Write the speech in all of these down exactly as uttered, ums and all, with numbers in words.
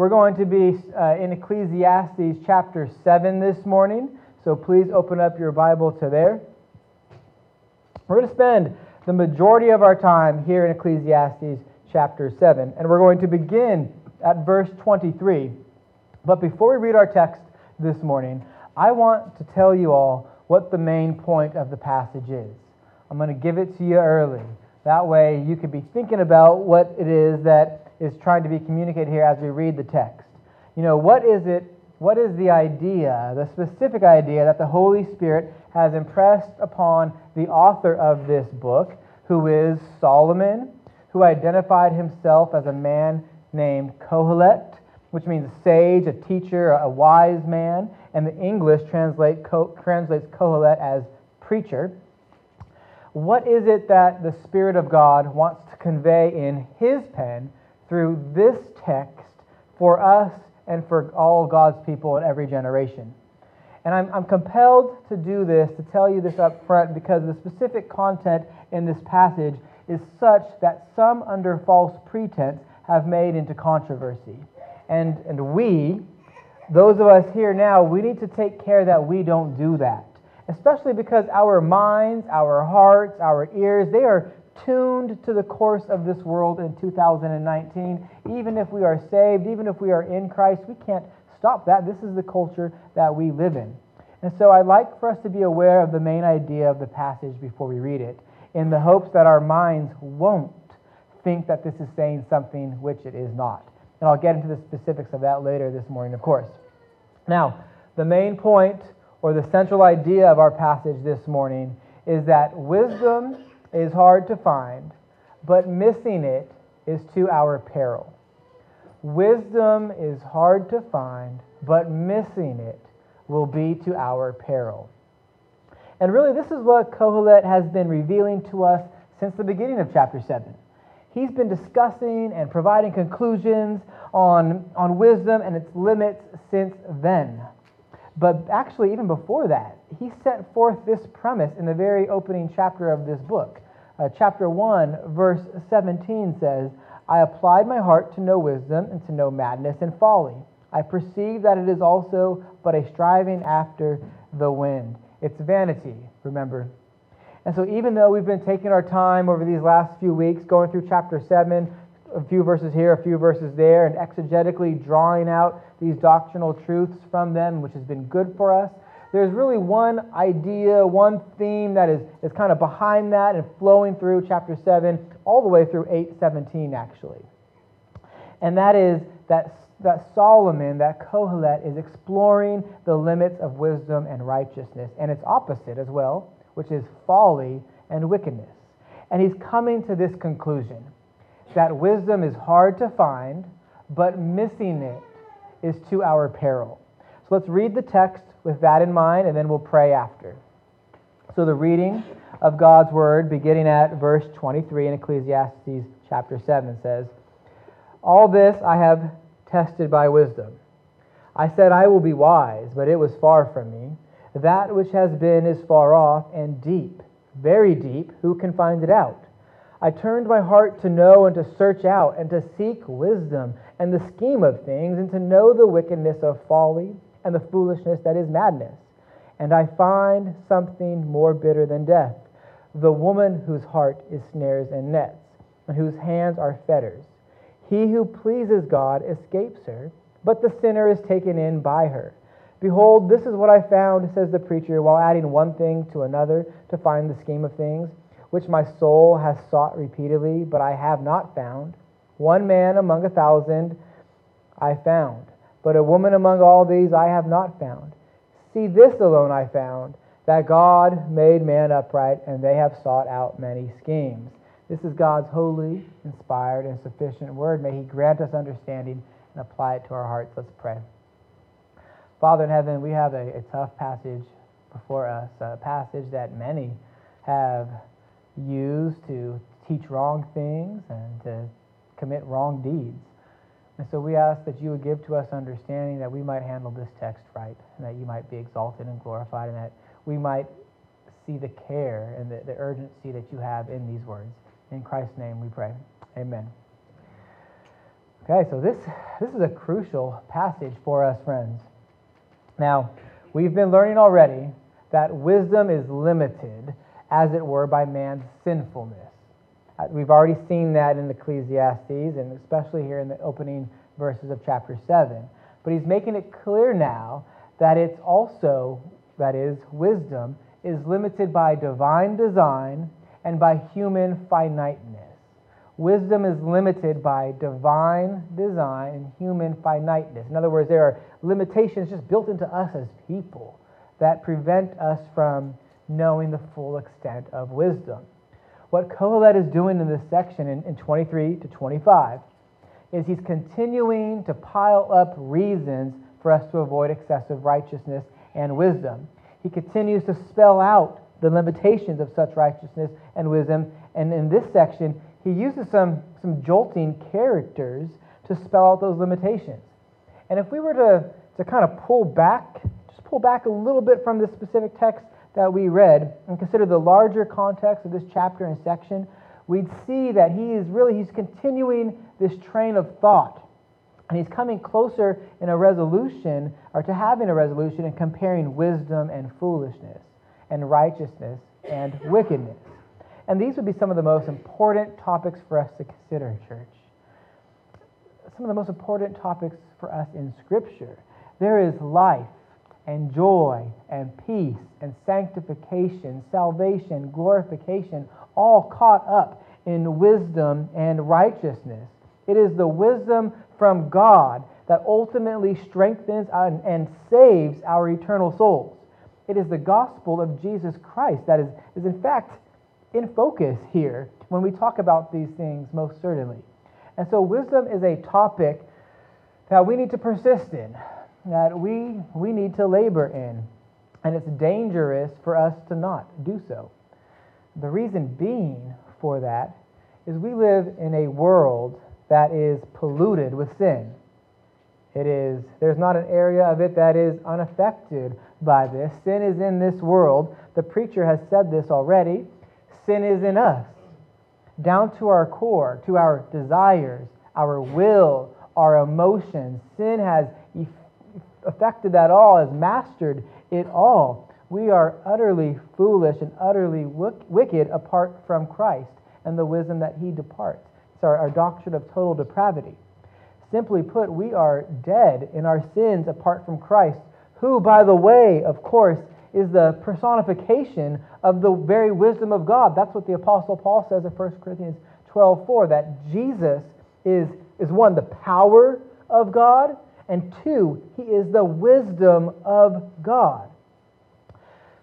We're going to be uh, in Ecclesiastes chapter seven this morning, so please open up your Bible to there. We're going to spend the majority of our time here in Ecclesiastes chapter seven, and we're going to begin at verse twenty-three. But before we read our text this morning, I want to tell you all what the main point of the passage is. I'm going to give it to you early. That way you could be thinking about what it is that is trying to be communicated here as we read the text. You know, what is it, what is the idea, the specific idea that the Holy Spirit has impressed upon the author of this book, who is Solomon, who identified himself as a man named Kohelet, which means a sage, a teacher, a wise man, and the English translate, co- translates Kohelet as preacher. What is it that the Spirit of God wants to convey in His pen through this text for us and for all God's people in every generation? And I'm, I'm compelled to do this, to tell you this up front, because the specific content in this passage is such that some under false pretense have made into controversy. And, and we, those of us here now, we need to take care that we don't do that. Especially because our minds, our hearts, our ears, they are tuned to the course of this world in two thousand nineteen. Even if we are saved, even if we are in Christ, we can't stop that. This is the culture that we live in. And so I'd like for us to be aware of the main idea of the passage before we read it, in the hopes that our minds won't think that this is saying something which it is not. And I'll get into the specifics of that later this morning, of course. Now, the main point, or the central idea of our passage this morning, is that wisdom is hard to find, but missing it is to our peril. Wisdom is hard to find, but missing it will be to our peril. And really, this is what Kohelet has been revealing to us since the beginning of chapter seven. He's been discussing and providing conclusions on, on wisdom and its limits since then. But actually, even before that, he set forth this premise in the very opening chapter of this book. Uh, chapter one, verse seventeen says, "I applied my heart to know wisdom and to know madness and folly. I perceive that it is also but a striving after the wind." It's vanity, remember. And so even though we've been taking our time over these last few weeks, going through chapter seven, a few verses here, a few verses there, and exegetically drawing out these doctrinal truths from them, which has been good for us, there's really one idea, one theme that is, is kind of behind that and flowing through chapter seven all the way through eight seventeen, actually. And that is that, that Solomon, that Kohelet, is exploring the limits of wisdom and righteousness, and its opposite as well, which is folly and wickedness. And he's coming to this conclusion, that wisdom is hard to find, but missing it is to our peril. So let's read the text with that in mind, and then we'll pray after. So the reading of God's Word, beginning at verse twenty-three in Ecclesiastes chapter seven, says, "All this I have tested by wisdom. I said, I will be wise, but it was far from me. That which has been is far off and deep, very deep. Who can find it out? I turned my heart to know and to search out and to seek wisdom and the scheme of things and to know the wickedness of folly and the foolishness that is madness. And I find something more bitter than death, the woman whose heart is snares and nets and whose hands are fetters. He who pleases God escapes her, but the sinner is taken in by her. Behold, this is what I found, says the preacher, while adding one thing to another to find the scheme of things, which my soul has sought repeatedly, but I have not found. One man among a thousand I found, but a woman among all these I have not found. See, this alone I found, that God made man upright, and they have sought out many schemes." This is God's holy, inspired, and sufficient word. May He grant us understanding and apply it to our hearts. Let's pray. Father in heaven, we have a, a tough passage before us, a passage that many have used to teach wrong things and to commit wrong deeds. And so we ask that you would give to us understanding, that we might handle this text right, and that you might be exalted and glorified, and that we might see the care and the, the urgency that you have in these words. In Christ's name we pray. Amen. Okay, so this, this is a crucial passage for us, friends. Now, we've been learning already that wisdom is limited, as it were, by man's sinfulness. We've already seen that in Ecclesiastes, and especially here in the opening verses of chapter seven. But he's making it clear now that it's also, that is, wisdom is limited by divine design and by human finiteness. Wisdom is limited by divine design and human finiteness. In other words, there are limitations just built into us as people that prevent us from knowing the full extent of wisdom. What Kohelet is doing in this section in, in twenty-three to twenty-five is he's continuing to pile up reasons for us to avoid excessive righteousness and wisdom. He continues to spell out the limitations of such righteousness and wisdom, and in this section, he uses some, some jolting characters to spell out those limitations. And if we were to, to kind of pull back, just pull back a little bit from this specific text that we read and consider the larger context of this chapter and section, we'd see that he is really, he's continuing this train of thought. And he's coming closer in a resolution, or to having a resolution, and comparing wisdom and foolishness and righteousness and wickedness. And these would be some of the most important topics for us to consider, church. Some of the most important topics for us in Scripture. There is life and joy and peace and sanctification, salvation, glorification, all caught up in wisdom and righteousness. It is the wisdom from God that ultimately strengthens and saves our eternal souls. It is the gospel of Jesus Christ that is, is in fact in focus here when we talk about these things, most certainly. And so wisdom is a topic that we need to persist in, that we we need to labor in, and it's dangerous for us to not do so. The reason being for that is we live in a world that is polluted with sin. It is, there's not an area of it that is unaffected by this. Sin is in this world. The preacher has said this already. Sin is in us, down to our core, to our desires, our will, our emotions. Sin has affected that all, has mastered it all. We are utterly foolish and utterly wicked apart from Christ and the wisdom that he departs. It's our, our doctrine of total depravity. Simply put, we are dead in our sins apart from Christ, who, by the way, of course, is the personification of the very wisdom of God. That's what the Apostle Paul says in First Corinthians twelve four, that Jesus is, is one, the power of God, and two, he is the wisdom of God.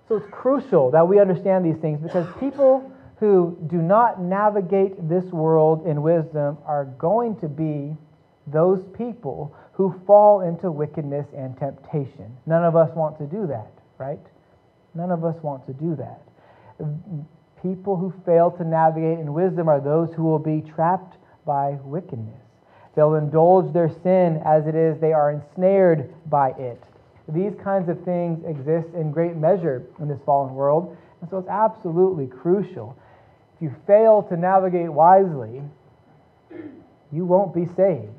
So it's crucial that we understand these things, because people who do not navigate this world in wisdom are going to be those people who fall into wickedness and temptation. None of us want to do that, right? None of us want to do that. People who fail to navigate in wisdom are those who will be trapped by wickedness. They'll indulge their sin as it is. They are ensnared by it. These kinds of things exist in great measure in this fallen world, and so it's absolutely crucial. If you fail to navigate wisely, you won't be saved.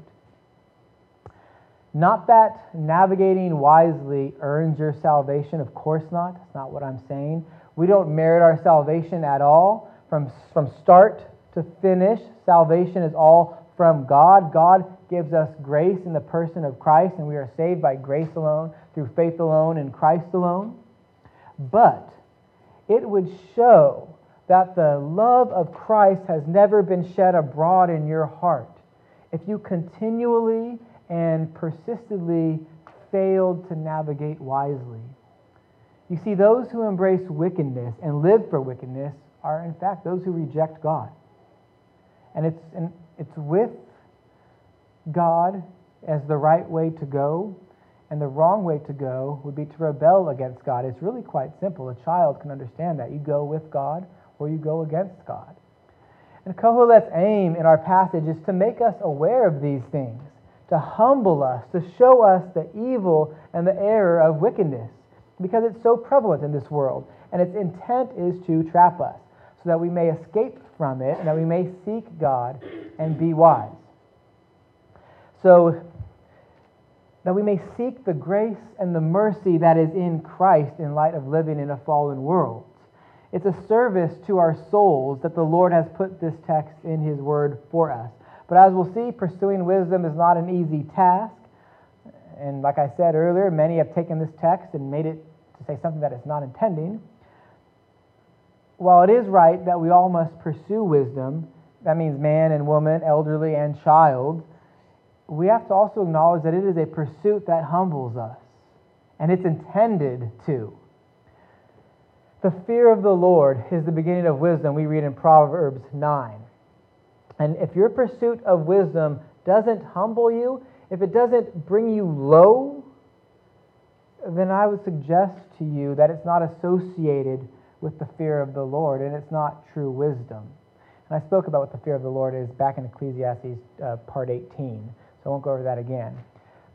Not that navigating wisely earns your salvation. Of course not. That's not what I'm saying. We don't merit our salvation at all. From, from start to finish, salvation is all from God. God gives us grace in the person of Christ, and we are saved by grace alone, through faith alone, in Christ alone. But it would show that the love of Christ has never been shed abroad in your heart if you continually and persistently failed to navigate wisely. You see, those who embrace wickedness and live for wickedness are, in fact, those who reject God. And it's an It's with God as the right way to go, and the wrong way to go would be to rebel against God. It's really quite simple. A child can understand that. You go with God or you go against God. And Kohelet's aim in our passage is to make us aware of these things, to humble us, to show us the evil and the error of wickedness, because it's so prevalent in this world, and its intent is to trap us, so that we may escape from it, and that we may seek God and be wise. So that we may seek the grace and the mercy that is in Christ in light of living in a fallen world. It's a service to our souls that the Lord has put this text in His Word for us. But as we'll see, pursuing wisdom is not an easy task. And like I said earlier, many have taken this text and made it to say something that it's not intending. While it is right that we all must pursue wisdom, that means man and woman, elderly and child, we have to also acknowledge that it is a pursuit that humbles us, and it's intended to. The fear of the Lord is the beginning of wisdom, we read in Proverbs nine. And if your pursuit of wisdom doesn't humble you, if it doesn't bring you low, then I would suggest to you that it's not associated with the fear of the Lord, and it's not true wisdom. And I spoke about what the fear of the Lord is back in Ecclesiastes uh, part eighteen, so I won't go over that again.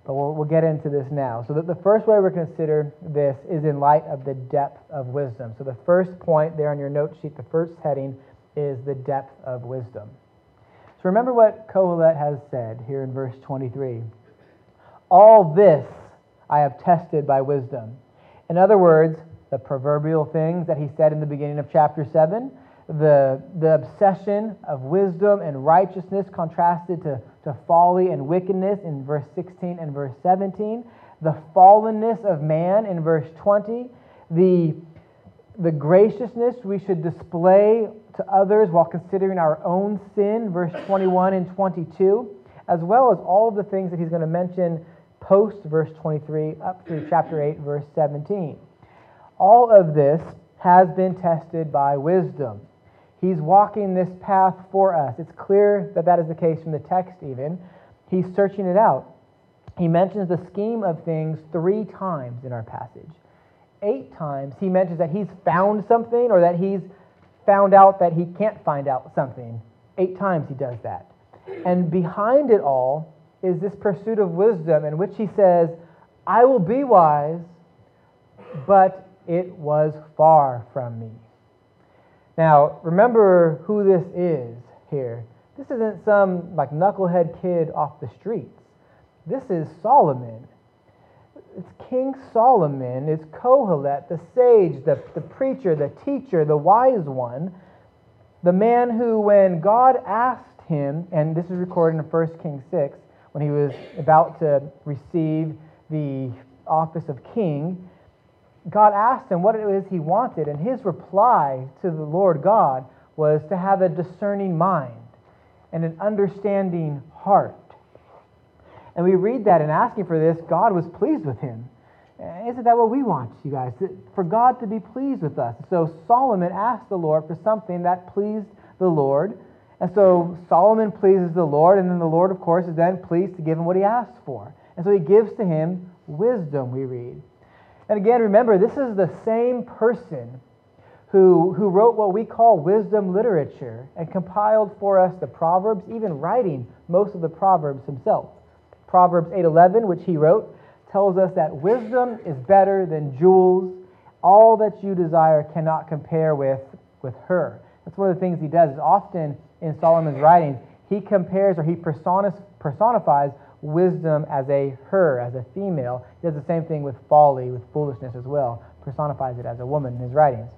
But we'll, we'll get into this now. So the, the first way we're going to consider this is in light of the depth of wisdom. So the first point there on your note sheet, the first heading, is the depth of wisdom. So remember what Kohelet has said here in verse twenty-three. All this I have tested by wisdom. In other words, the proverbial things that he said in the beginning of chapter seven, the, the obsession of wisdom and righteousness contrasted to, to folly and wickedness in verse sixteen and verse seventeen, the fallenness of man in verse twenty, the, the graciousness we should display to others while considering our own sin, verse twenty-one and twenty-two, as well as all the things that he's going to mention post verse twenty-three up through chapter eight, verse seventeen. All of this has been tested by wisdom. He's walking this path for us. It's clear that that is the case from the text even. He's searching it out. He mentions the scheme of things three times in our passage. Eight times he mentions that he's found something or that he's found out that he can't find out something. Eight times he does that. And behind it all is this pursuit of wisdom in which he says, I will be wise, but it was far from me. Now, remember who this is here. This isn't some like knucklehead kid off the streets. This is Solomon. It's King Solomon. It's Kohelet, the sage, the, the preacher, the teacher, the wise one, the man who, when God asked him, and this is recorded in First Kings six, when he was about to receive the office of king, God asked him what it was he wanted, and his reply to the Lord God was to have a discerning mind and an understanding heart. And we read that in asking for this, God was pleased with him. Isn't that what we want, you guys? For God to be pleased with us. So Solomon asked the Lord for something that pleased the Lord. And so Solomon pleases the Lord, and then the Lord, of course, is then pleased to give him what he asked for. And so he gives to him wisdom, we read. And again, remember, this is the same person who, who wrote what we call wisdom literature and compiled for us the Proverbs, even writing most of the Proverbs himself. Proverbs eight eleven, which he wrote, tells us that wisdom is better than jewels. All that you desire cannot compare with, with her. That's one of the things he does. Often in Solomon's writings, he compares or he personifies wisdom as a her, as a female. He does the same thing with folly, with foolishness as well. Personifies it as a woman in his writings.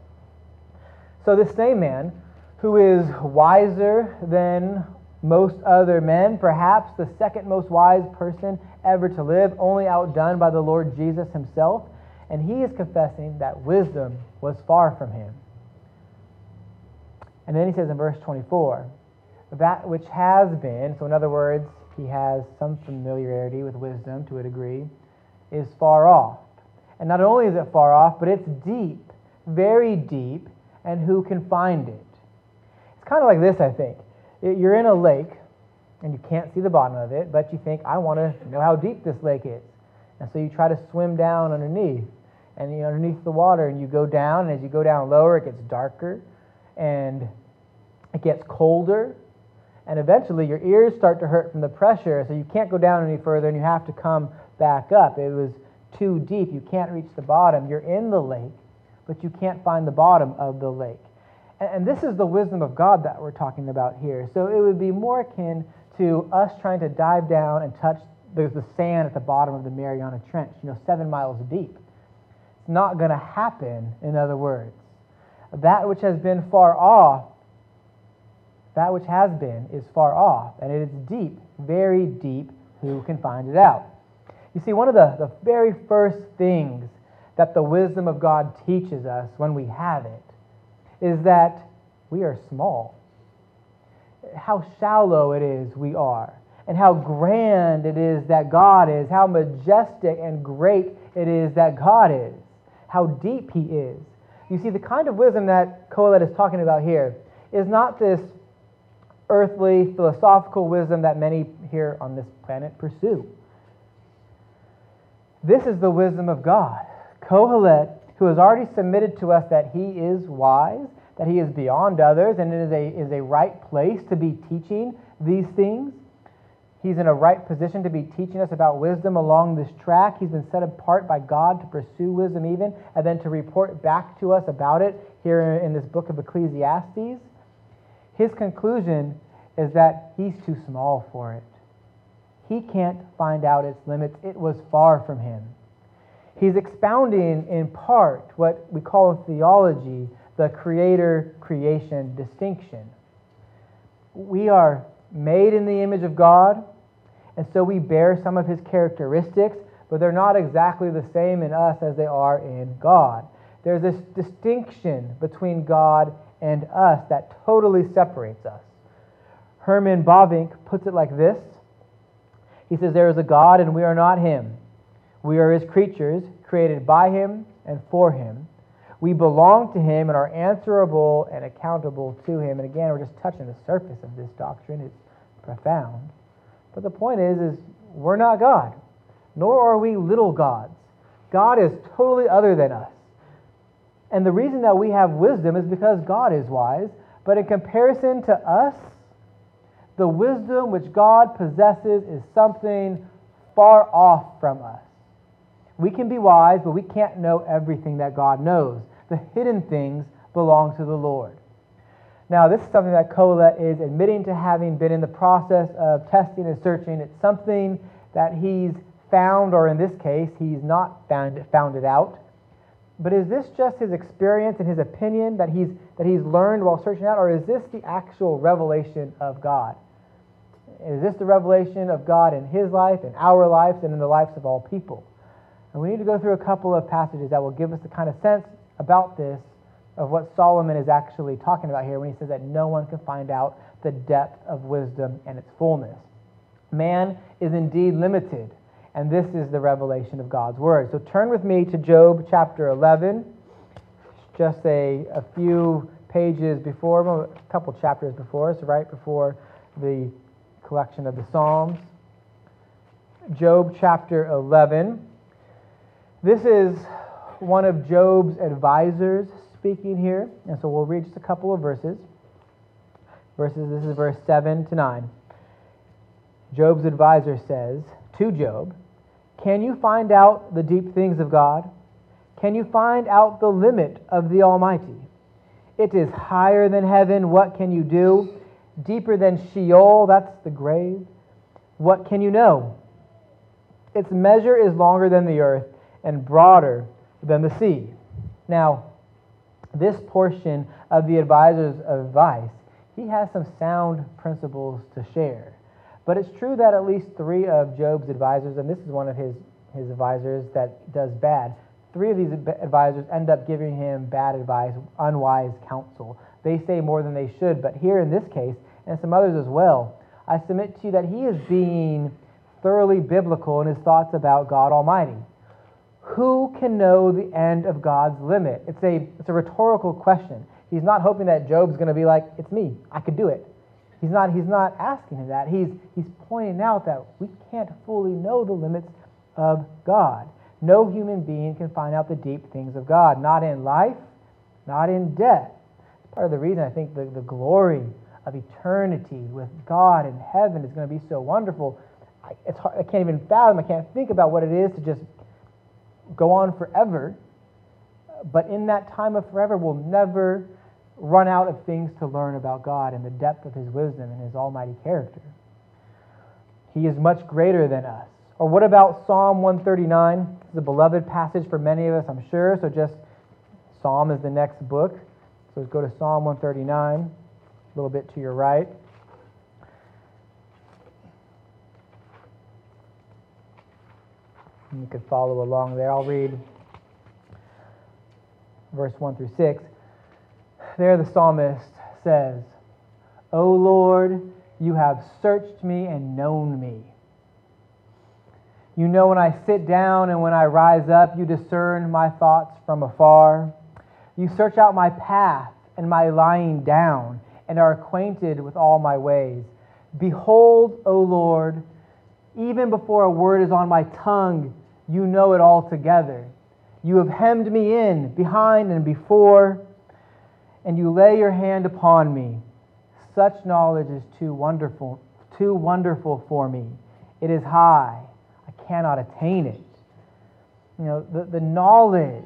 So this same man, who is wiser than most other men, perhaps the second most wise person ever to live, only outdone by the Lord Jesus himself, and he is confessing that wisdom was far from him. And then he says in verse twenty-four, that which has been, so in other words, he has some familiarity with wisdom to a degree, is far off. And not only is it far off, but it's deep, very deep, and who can find it? It's kind of like this, I think. You're in a lake, and you can't see the bottom of it, but you think, I want to know how deep this lake is. And so you try to swim down underneath, and you're underneath the water, and you go down, and as you go down lower, it gets darker, and it gets colder, and eventually your ears start to hurt from the pressure, so you can't go down any further, and you have to come back up. It was too deep. You can't reach the bottom. You're in the lake, but you can't find the bottom of the lake. And this is the wisdom of God that we're talking about here. So it would be more akin to us trying to dive down and touch there's the sand at the bottom of the Mariana Trench, you know, seven miles deep. It's not going to happen, in other words. That which has been far off, that which has been is far off, and it is deep, very deep. Who can find it out? You see, one of the, the very first things that the wisdom of God teaches us when we have it is that we are small. How shallow it is we are, and how grand it is that God is, how majestic and great it is that God is, how deep He is. You see, the kind of wisdom that Colette is talking about here is not this earthly, philosophical wisdom that many here on this planet pursue. This is the wisdom of God. Kohelet, who has already submitted to us that he is wise, that he is beyond others, and it is a, is a right place to be teaching these things. He's in a right position to be teaching us about wisdom along this track. He's been set apart by God to pursue wisdom even, and then to report back to us about it here in this book of Ecclesiastes. His conclusion is that he's too small for it. He can't find out its limits. It was far from him. He's expounding in part what we call in theology the creator-creation distinction. We are made in the image of God, and so we bear some of His characteristics, but they're not exactly the same in us as they are in God. There's this distinction between God and us that totally separates us. Herman Bavinck puts it like this. He says, "There is a God and we are not Him. We are His creatures, created by Him and for Him. We belong to Him and are answerable and accountable to Him." And again, we're just touching the surface of this doctrine. It's profound. But the point is, is we're not God, nor are we little gods. God is totally other than us. And the reason that we have wisdom is because God is wise. But in comparison to us, the wisdom which God possesses is something far off from us. We can be wise, but we can't know everything that God knows. The hidden things belong to the Lord. Now, this is something that Kola is admitting to having been in the process of testing and searching. It's something that he's found, or in this case, he's not found it, found it out. But is this just his experience and his opinion that he's that he's learned while searching out, or is this the actual revelation of God? Is this the revelation of God in his life, in our lives, and in the lives of all people? And we need to go through a couple of passages that will give us the kind of sense about this, of what Solomon is actually talking about here when he says that no one can find out the depth of wisdom and its fullness. Man is indeed limited, and this is the revelation of God's word. So turn with me to Job chapter eleven, just a, a few pages before, a couple chapters before, so right before the collection of the Psalms. Job chapter eleven. This is one of Job's advisors speaking here, and so we'll read just a couple of verses. Verses, this is verse seven to nine. Job's advisor says to Job, "Can you find out the deep things of God? Can you find out the limit of the Almighty? It is higher than heaven, what can you do? Deeper than Sheol, that's the grave, what can you know? Its measure is longer than the earth, and broader than the sea." Now, this portion of the advisor's advice, he has some sound principles to share. But it's true that at least three of Job's advisors, and this is one of his, his advisors that does bad, three of these advisors end up giving him bad advice, unwise counsel. They say more than they should, but here in this case, and some others as well, I submit to you that he is being thoroughly biblical in his thoughts about God Almighty. Who can know the end of God's limit? It's a it's a rhetorical question. He's not hoping that Job's going to be like, "It's me, I could do it." He's not he's not asking him that. He's he's pointing out that we can't fully know the limits of God. No human being can find out the deep things of God, not in life, not in death. It's part of the reason I think the, the glory of eternity with God in heaven is going to be so wonderful. I, it's hard, I can't even fathom, I can't think about what it is to just go on forever, but in that time of forever we'll never run out of things to learn about God and the depth of His wisdom and His almighty character. He is much greater than us. Or what about Psalm one thirty-nine? It's a beloved passage for many of us, I'm sure. So just Psalm is the next book. So let's go to Psalm one thirty-nine, a little bit to your right. And you could follow along there. I'll read verse one through six. There the psalmist says, O Lord, you have searched me and known me. You know when I sit down and when I rise up, you discern my thoughts from afar. You search out my path and my lying down, and are acquainted with all my ways. Behold, O Lord, even before a word is on my tongue, you know it altogether. You have hemmed me in, behind and before, and you lay your hand upon me. Such knowledge is too wonderful, too wonderful for me. It is high. I cannot attain it. You know, the, the knowledge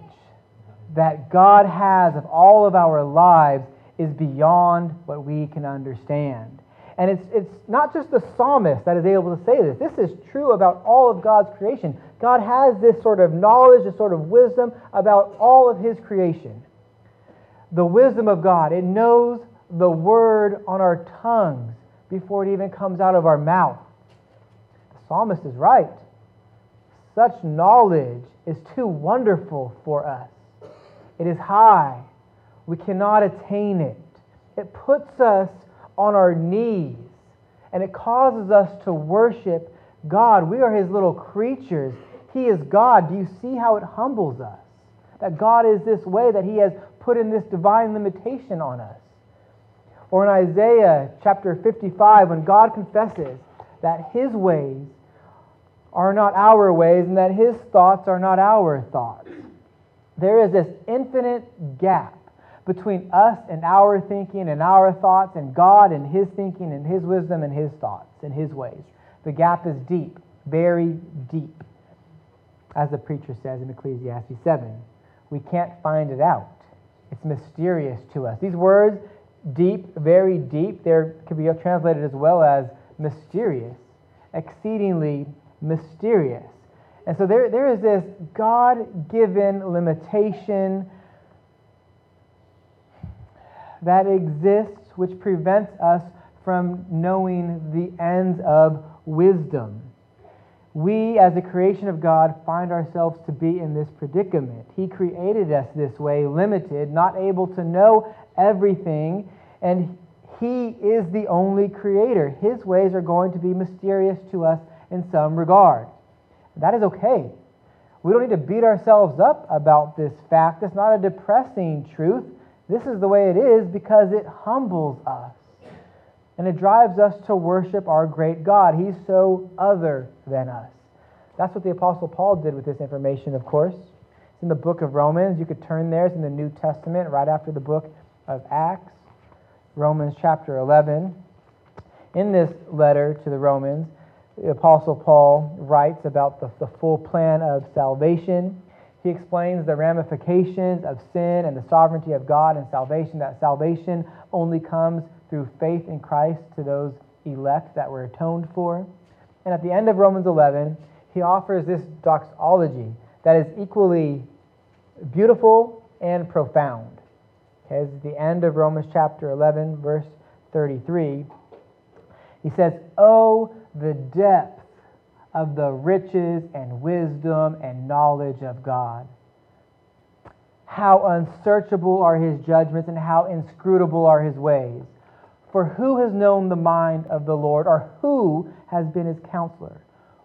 that God has of all of our lives is beyond what we can understand. And it's it's not just the psalmist that is able to say this. This is true about all of God's creation. God has this sort of knowledge, this sort of wisdom about all of his creation. The wisdom of God, it knows the word on our tongues before it even comes out of our mouth. The psalmist is right. Such knowledge is too wonderful for us. It is high. We cannot attain it. It puts us on our knees, and it causes us to worship God. We are his little creatures. He is God. Do you see how it humbles us? That God is this way, that he has put in this divine limitation on us. Or in Isaiah chapter fifty-five, when God confesses that his ways are not our ways and that his thoughts are not our thoughts. There is this infinite gap between us and our thinking and our thoughts, and God and his thinking and his wisdom and his thoughts and his ways. The gap is deep, very deep, as the preacher says in Ecclesiastes seven. We can't find it out. It's mysterious to us. These words, deep, very deep, they could be translated as well as mysterious, exceedingly mysterious. And so there, there is this God-given limitation that exists, which prevents us from knowing the ends of wisdom. We, as a creation of God, find ourselves to be in this predicament. He created us this way, limited, not able to know everything, and he is the only creator. His ways are going to be mysterious to us in some regard. That is okay. We don't need to beat ourselves up about this fact. It's not a depressing truth. This is the way it is because it humbles us. And it drives us to worship our great God. He's so other than us. That's what the Apostle Paul did with this information, of course. It's in the book of Romans. You could turn there. It's in the New Testament, right after the book of Acts. Romans chapter eleven. In this letter to the Romans, the Apostle Paul writes about the, the full plan of salvation. He explains the ramifications of sin and the sovereignty of God and salvation, that salvation only comes through faith in Christ to those elect that were atoned for. And at the end of Romans eleven, he offers this doxology that is equally beautiful and profound. Okay, this is the end of Romans chapter eleven, verse thirty-three. He says, Oh, the depth of the riches and wisdom and knowledge of God. How unsearchable are his judgments and how inscrutable are his ways. For who has known the mind of the Lord, or who has been his counselor,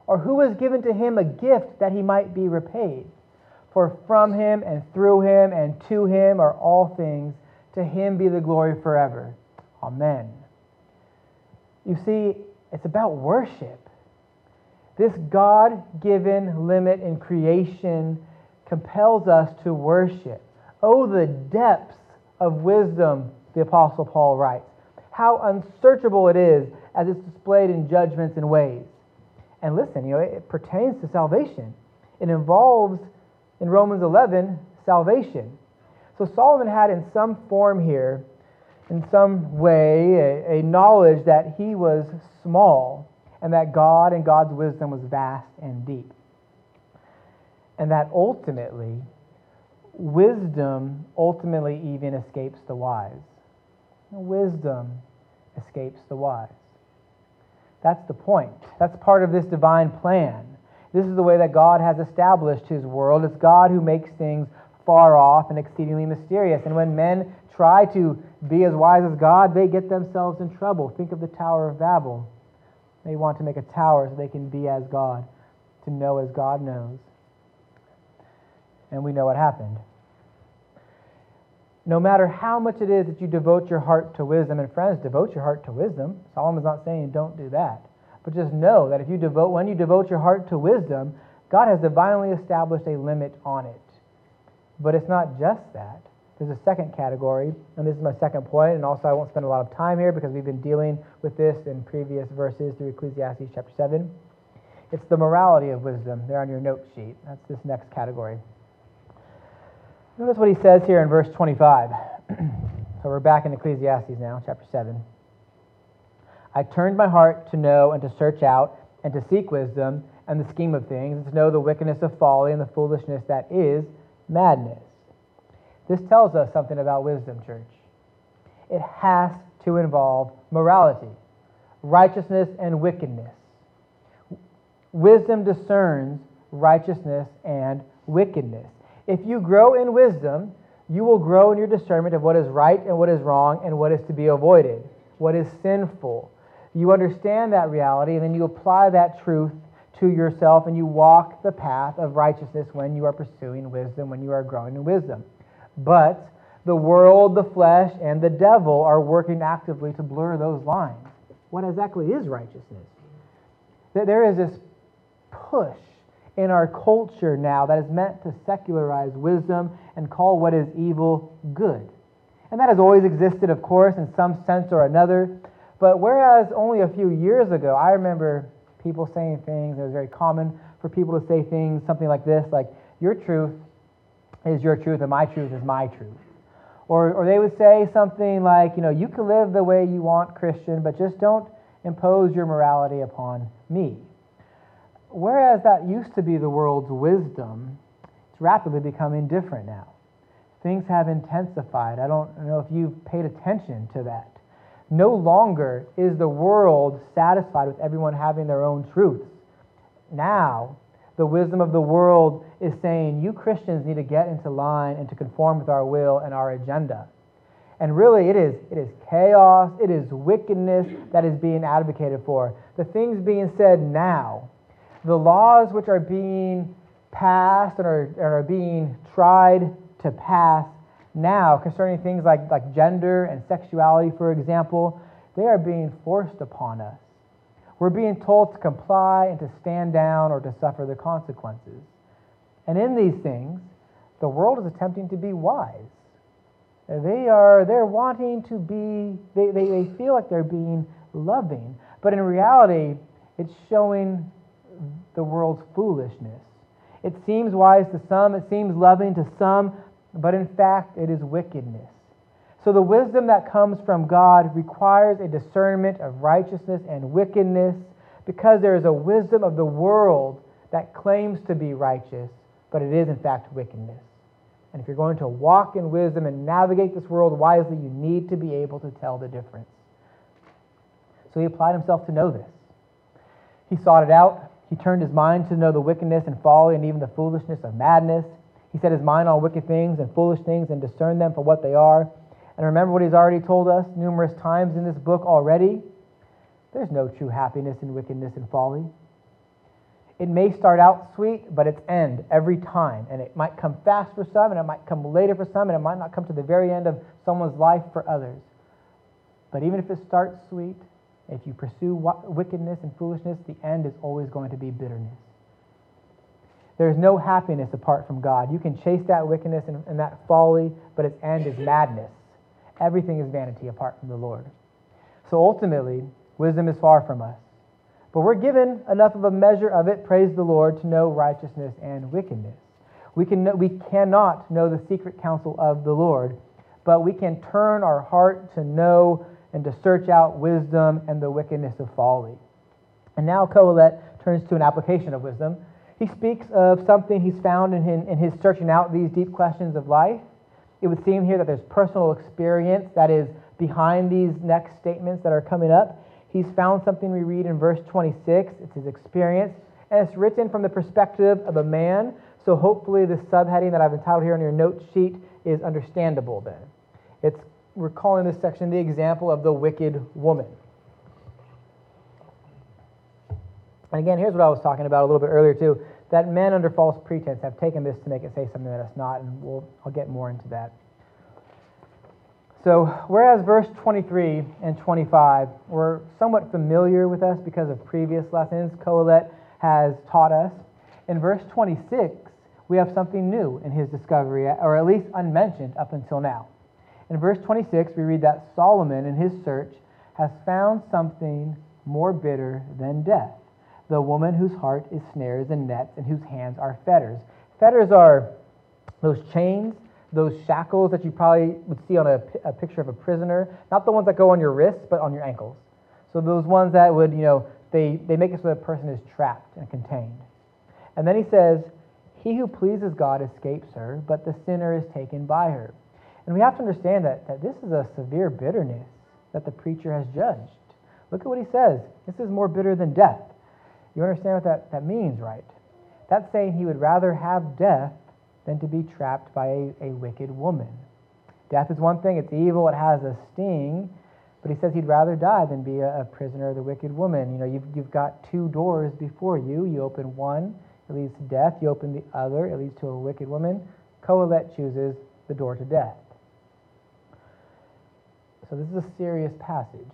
or who has given to him a gift that he might be repaid? For from him and through him and to him are all things. To him be the glory forever. Amen. You see, it's about worship. This God-given limit in creation compels us to worship. Oh, the depths of wisdom, the Apostle Paul writes. How unsearchable it is as it's displayed in judgments and ways. And listen, you know, it, it pertains to salvation. It involves, in Romans eleven, salvation. So Solomon had in some form here, in some way, a, a knowledge that he was small, and that God and God's wisdom was vast and deep. And that ultimately, wisdom ultimately even escapes the wise. Wisdom escapes the wise. That's the point. That's part of this divine plan. This is the way that God has established his world. It's God who makes things far off and exceedingly mysterious. And when men try to be as wise as God, they get themselves in trouble. Think of the Tower of Babel. They want to make a tower so they can be as God, to know as God knows. And we know what happened. No matter how much it is that you devote your heart to wisdom, and friends, devote your heart to wisdom. Solomon's not saying don't do that. But just know that if you devote, when you devote your heart to wisdom, God has divinely established a limit on it. But it's not just that. There's a second category, and this is my second point, and also I won't spend a lot of time here because we've been dealing with this in previous verses through Ecclesiastes chapter seven. It's the morality of wisdom. They're on your note sheet. That's this next category. Notice what he says here in verse twenty-five. So we're back in Ecclesiastes now, chapter seven. I turned my heart to know and to search out and to seek wisdom and the scheme of things, and to know the wickedness of folly and the foolishness that is madness. This tells us something about wisdom, church. It has to involve morality, righteousness, and wickedness. Wisdom discerns righteousness and wickedness. If you grow in wisdom, you will grow in your discernment of what is right and what is wrong and what is to be avoided, what is sinful. You understand that reality, and then you apply that truth to yourself, and you walk the path of righteousness when you are pursuing wisdom, when you are growing in wisdom. But the world, the flesh, and the devil are working actively to blur those lines. What exactly is righteousness? There is this push in our culture now that is meant to secularize wisdom and call what is evil good. And that has always existed, of course, in some sense or another. But whereas only a few years ago, I remember people saying things, it was very common for people to say things, something like this, like, your truth is your truth and my truth is my truth. Or or they would say something like, you know, you can live the way you want, Christian, but just don't impose your morality upon me. Whereas that used to be the world's wisdom, it's rapidly becoming different now. Things have intensified. I don't know if you've paid attention to that. No longer is the world satisfied with everyone having their own truths. Now, the wisdom of the world is saying, you Christians need to get into line and to conform with our will and our agenda. And really, it is it is chaos, it is wickedness that is being advocated for. The things being said now, the laws which are being passed and are, and are being tried to pass now concerning things like, like gender and sexuality, for example, they are being forced upon us. We're being told to comply and to stand down or to suffer the consequences. And in these things, the world is attempting to be wise. They are, they're wanting to be, they, they, they feel like they're being loving. But in reality, it's showing the world's foolishness. It seems wise to some, it seems loving to some, but in fact, it is wickedness. So the wisdom that comes from God requires a discernment of righteousness and wickedness, because there is a wisdom of the world that claims to be righteous, but it is in fact wickedness. And if you're going to walk in wisdom and navigate this world wisely, you need to be able to tell the difference. So he applied himself to know this. He sought it out. He turned his mind to know the wickedness and folly and even the foolishness of madness. He set his mind on wicked things and foolish things and discerned them for what they are. And remember what he's already told us numerous times in this book already. There's no true happiness in wickedness and folly. It may start out sweet, but it's end every time. And it might come fast for some, and it might come later for some, and it might not come to the very end of someone's life for others. But even if it starts sweet, if you pursue wickedness and foolishness, the end is always going to be bitterness. There's no happiness apart from God. You can chase that wickedness and, and that folly, but its end is madness. Everything is vanity apart from the Lord. So ultimately, wisdom is far from us. But we're given enough of a measure of it, praise the Lord, to know righteousness and wickedness. We can know, we cannot know the secret counsel of the Lord, but we can turn our heart to know and to search out wisdom and the wickedness of folly. And now Kohelet turns to an application of wisdom. He speaks of something he's found in his, in his searching out these deep questions of life. It would seem here that there's personal experience that is behind these next statements that are coming up. He's found something we read in verse twenty-six. It's his experience, and it's written from the perspective of a man. So hopefully this subheading that I've entitled here on your note sheet is understandable then. It's, we're calling this section the example of the wicked woman. And again, here's what I was talking about a little bit earlier too, that men under false pretense have taken this to make it say something that it's not, and we'll, I'll get more into that. So whereas verse twenty-three and twenty-five were somewhat familiar with us because of previous lessons Kohelet has taught us, in verse twenty-six we have something new in his discovery, or at least unmentioned up until now. In verse twenty-six we read that Solomon in his search has found something more bitter than death, the woman whose heart is snares and nets, and whose hands are fetters. Fetters are those chains, those shackles that you probably would see on a, a picture of a prisoner. Not the ones that go on your wrists, but on your ankles. So those ones that would, you know, they, they make it so that a person is trapped and contained. And then he says, he who pleases God escapes her, but the sinner is taken by her. And we have to understand that, that this is a severe bitterness that the preacher has judged. Look at what he says. This is more bitter than death. You understand what that, that means, right? That's saying he would rather have death than to be trapped by a, a wicked woman. Death is one thing, it's evil, it has a sting, but he says he'd rather die than be a, a prisoner of the wicked woman. You know, you've, you've got two doors before you. You open one, it leads to death. You open the other, it leads to a wicked woman. Kohelet chooses the door to death. So this is a serious passage.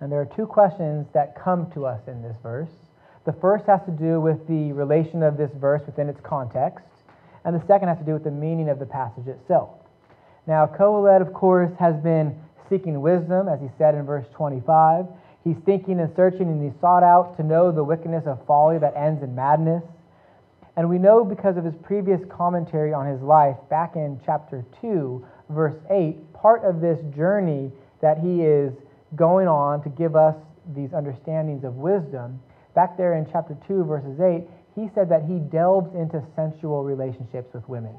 And there are two questions that come to us in this verse. The first has to do with the relation of this verse within its context, and the second has to do with the meaning of the passage itself. Now, Kohelet, of course, has been seeking wisdom, as he said in verse twenty-five. He's thinking and searching, and he sought out to know the wickedness of folly that ends in madness. And we know because of his previous commentary on his life, back in chapter two, verse eight, part of this journey that he is going on to give us these understandings of wisdom. Back there in chapter two, verses eight, he said that he delves into sensual relationships with women.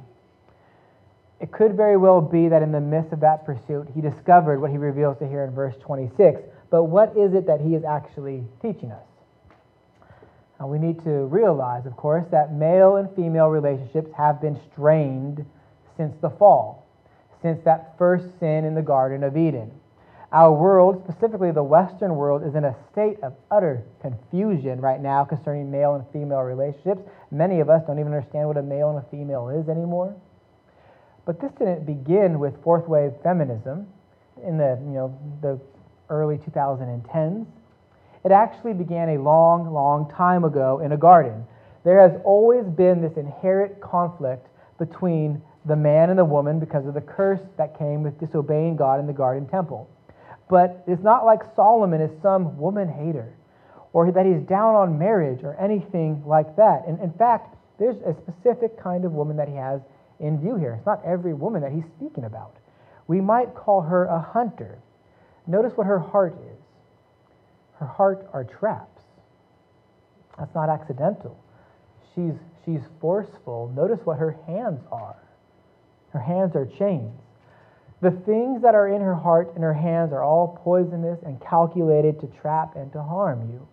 It could very well be that in the midst of that pursuit, he discovered what he reveals to here in verse twenty-six. But what is it that he is actually teaching us? Now, we need to realize, of course, that male and female relationships have been strained since the fall, since that first sin in the Garden of Eden. Our world, specifically the Western world, is in a state of utter confusion right now concerning male and female relationships. Many of us don't even understand what a male and a female is anymore. But this didn't begin with fourth wave feminism in the, you know, the early twenty tens. It actually began a long, long time ago in a garden. There has always been this inherent conflict between the man and the woman because of the curse that came with disobeying God in the garden temple. But it's not like Solomon is some woman-hater or that he's down on marriage or anything like that. And in fact, there's a specific kind of woman that he has in view here. It's not every woman that he's speaking about. We might call her a hunter. Notice what her heart is. Her heart are traps. That's not accidental. She's, she's forceful. Notice what her hands are. Her hands are chains. The things that are in her heart and her hands are all poisonous and calculated to trap and to harm you.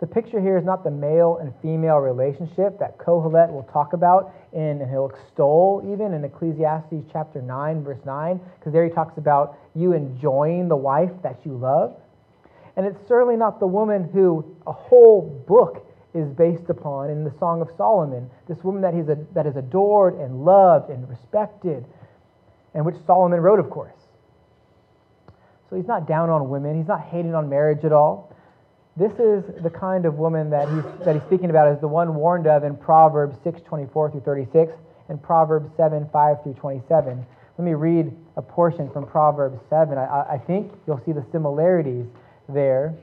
The picture here is not the male and female relationship that Kohelet will talk about, in, and he'll extol even in Ecclesiastes chapter nine, verse nine, because there he talks about you enjoying the wife that you love. And it's certainly not the woman who a whole book is based upon in the Song of Solomon, this woman that, he's a, that is adored and loved and respected, and which Solomon wrote, of course. So he's not down on women. He's not hating on marriage at all. This is the kind of woman that he's, that he's speaking about as the one warned of in Proverbs six twenty-four through thirty-six and Proverbs seven five through twenty-seven. Let me read a portion from Proverbs seven. I, I think you'll see the similarities there.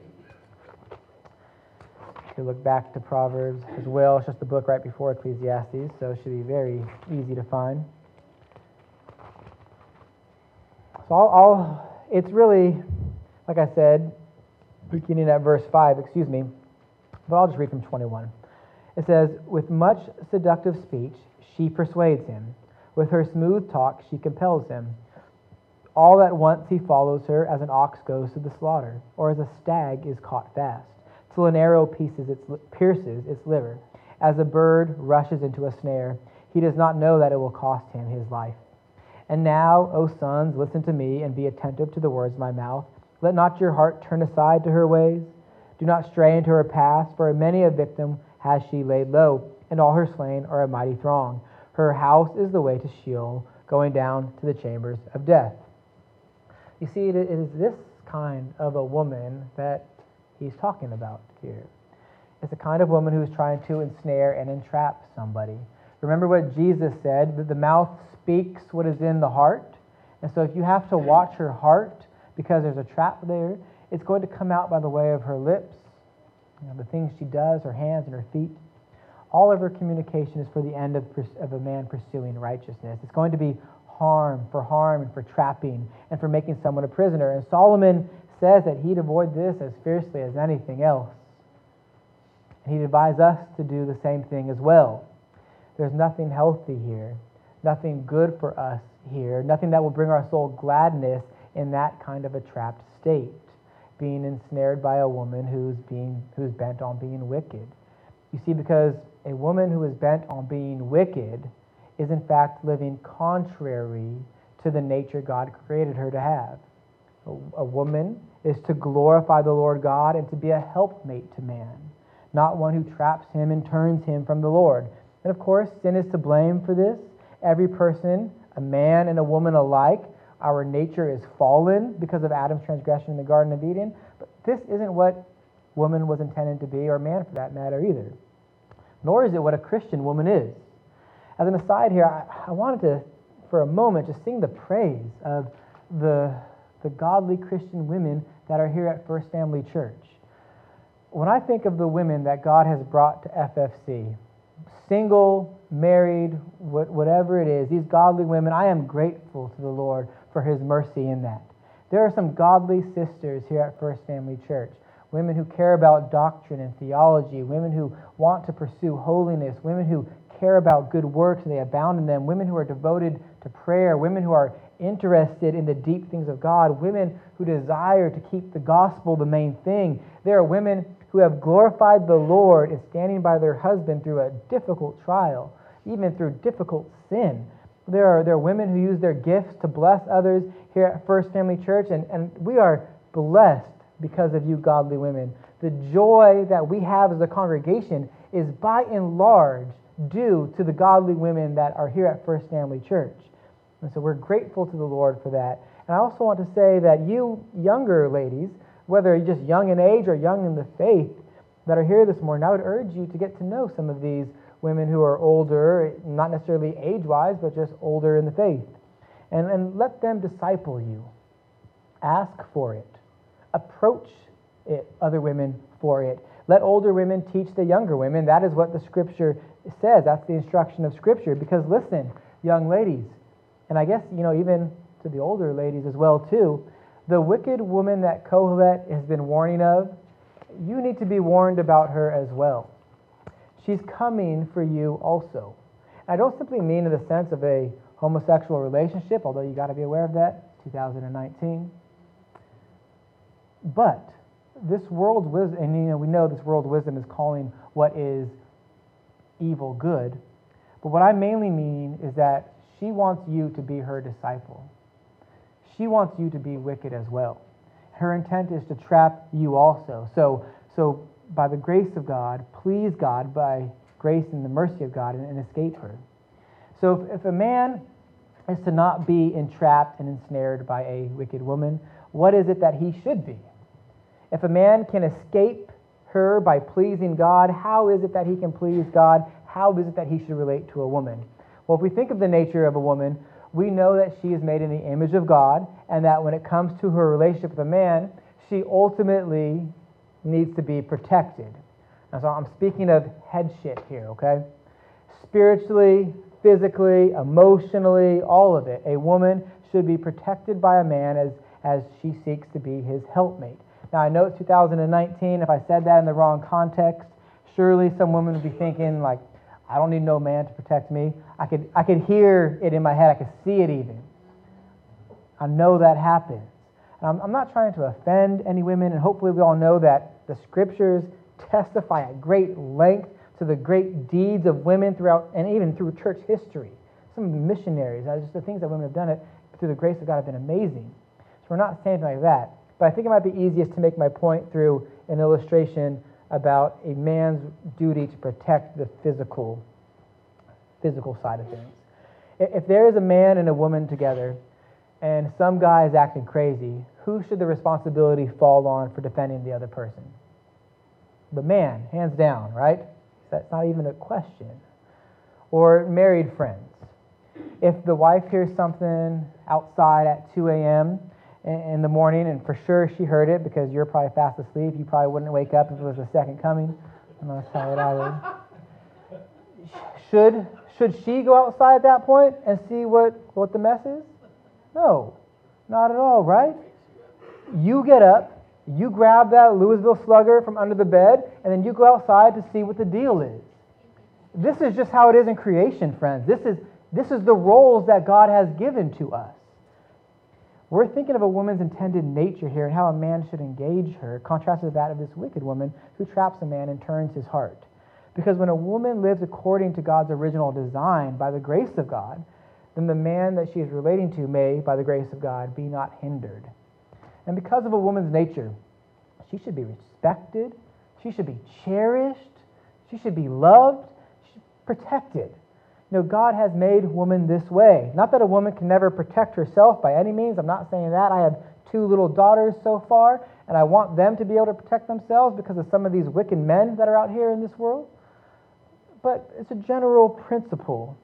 If you look back to Proverbs as well, it's just the book right before Ecclesiastes, so it should be very easy to find. So I'll, I'll, it's really, like I said, beginning at verse five, excuse me, but I'll just read from twenty-one. It says, "With much seductive speech she persuades him. With her smooth talk she compels him. All at once he follows her as an ox goes to the slaughter, or as a stag is caught fast, till an arrow pierces its, pierces its liver. As a bird rushes into a snare, he does not know that it will cost him his life. And now, O sons, listen to me and be attentive to the words of my mouth. Let not your heart turn aside to her ways. Do not stray into her paths, for many a victim has she laid low, and all her slain are a mighty throng. Her house is the way to Sheol, going down to the chambers of death." You see, it is this kind of a woman that he's talking about here. It's the kind of woman who is trying to ensnare and entrap somebody. Remember what Jesus said, that the mouth speaks what is in the heart. And so if you have to watch her heart because there's a trap there, it's going to come out by the way of her lips, you know, the things she does, her hands and her feet. All of her communication is for the end of, of a man pursuing righteousness. It's going to be harm for harm and for trapping and for making someone a prisoner. And Solomon says that he'd avoid this as fiercely as anything else. And he'd advise us to do the same thing as well. There's nothing healthy here, nothing good for us here, nothing that will bring our soul gladness in that kind of a trapped state, being ensnared by a woman who's being who's bent on being wicked. You see, because a woman who is bent on being wicked is in fact living contrary to the nature God created her to have. A, a woman is to glorify the Lord God and to be a helpmate to man, not one who traps him and turns him from the Lord. And of course, sin is to blame for this. Every person, a man and a woman alike, our nature is fallen because of Adam's transgression in the Garden of Eden. But this isn't what woman was intended to be, or man for that matter either. Nor is it what a Christian woman is. As an aside here, I, I wanted to, for a moment, just sing the praise of the, the godly Christian women that are here at First Family Church. When I think of the women that God has brought to F F C, single, married, whatever it is, these godly women, I am grateful to the Lord for His mercy in that. There are some godly sisters here at First Family Church, women who care about doctrine and theology, women who want to pursue holiness, women who care about good works and they abound in them, women who are devoted to prayer, women who are interested in the deep things of God, women who desire to keep the gospel the main thing. There are women who have glorified the Lord in standing by their husband through a difficult trial, even through difficult sin. There are, there are women who use their gifts to bless others here at First Family Church, and, and we are blessed because of you godly women. The joy that we have as a congregation is by and large due to the godly women that are here at First Family Church. And so we're grateful to the Lord for that. And I also want to say that you younger ladies, whether you're just young in age or young in the faith that are here this morning, I would urge you to get to know some of these women who are older, not necessarily age-wise, but just older in the faith. And, and let them disciple you. Ask for it. Approach it, other women for it. Let older women teach the younger women. That is what the Scripture says. That's the instruction of Scripture. Because listen, young ladies, and I guess, you know, even to the older ladies as well, too, the wicked woman that Kohelet has been warning of, you need to be warned about her as well. She's coming for you also. And I don't simply mean in the sense of a homosexual relationship, although you got to be aware of that, two thousand nineteen. But this world's wisdom, and you know, we know this world's wisdom is calling what is evil good. But what I mainly mean is that she wants you to be her disciple. She wants you to be wicked as well. Her intent is to trap you also. So, so by the grace of God, please God, by grace and the mercy of God, and, and escape her. So if, if a man is to not be entrapped and ensnared by a wicked woman, what is it that he should be? If a man can escape her by pleasing God, how is it that he can please God? How is it that he should relate to a woman? Well, if we think of the nature of a woman, we know that she is made in the image of God, and that when it comes to her relationship with a man, she ultimately needs to be protected. And so I'm speaking of headship here, okay? Spiritually, physically, emotionally, all of it. A woman should be protected by a man as, as she seeks to be his helpmate. Now, I know it's two thousand nineteen. If I said that in the wrong context, surely some women would be thinking, like, I don't need no man to protect me. I could, I could hear it in my head. I could see it even. I know that happens. And I'm, I'm not trying to offend any women, and hopefully we all know that the Scriptures testify at great length to the great deeds of women throughout, and even through church history. Some of the missionaries, just the things that women have done it through the grace of God have been amazing. So we're not saying like that. But I think it might be easiest to make my point through an illustration about a man's duty to protect the physical, physical side of things. If there is a man and a woman together, and some guy is acting crazy, who should the responsibility fall on for defending the other person? The man, hands down, right? That's not even a question. Or married friends. If the wife hears something outside at two a.m. in the morning, and for sure she heard it because you're probably fast asleep, you probably wouldn't wake up if it was the second coming. I'm not sorry that I would. Should, should she go outside at that point and see what, what the mess is? No, not at all, right? You get up, you grab that Louisville Slugger from under the bed, and then you go outside to see what the deal is. This is just how it is in creation, friends. This is, this is the roles that God has given to us. We're thinking of a woman's intended nature here and how a man should engage her, contrasted with that of this wicked woman who traps a man and turns his heart. Because when a woman lives according to God's original design by the grace of God, then the man that she is relating to may, by the grace of God, be not hindered. And because of a woman's nature, she should be respected, she should be cherished, she should be loved, she should be protected. You know, God has made woman this way. Not that a woman can never protect herself by any means. I'm not saying that. I have two little daughters so far, and I want them to be able to protect themselves because of some of these wicked men that are out here in this world. But it's a general principle.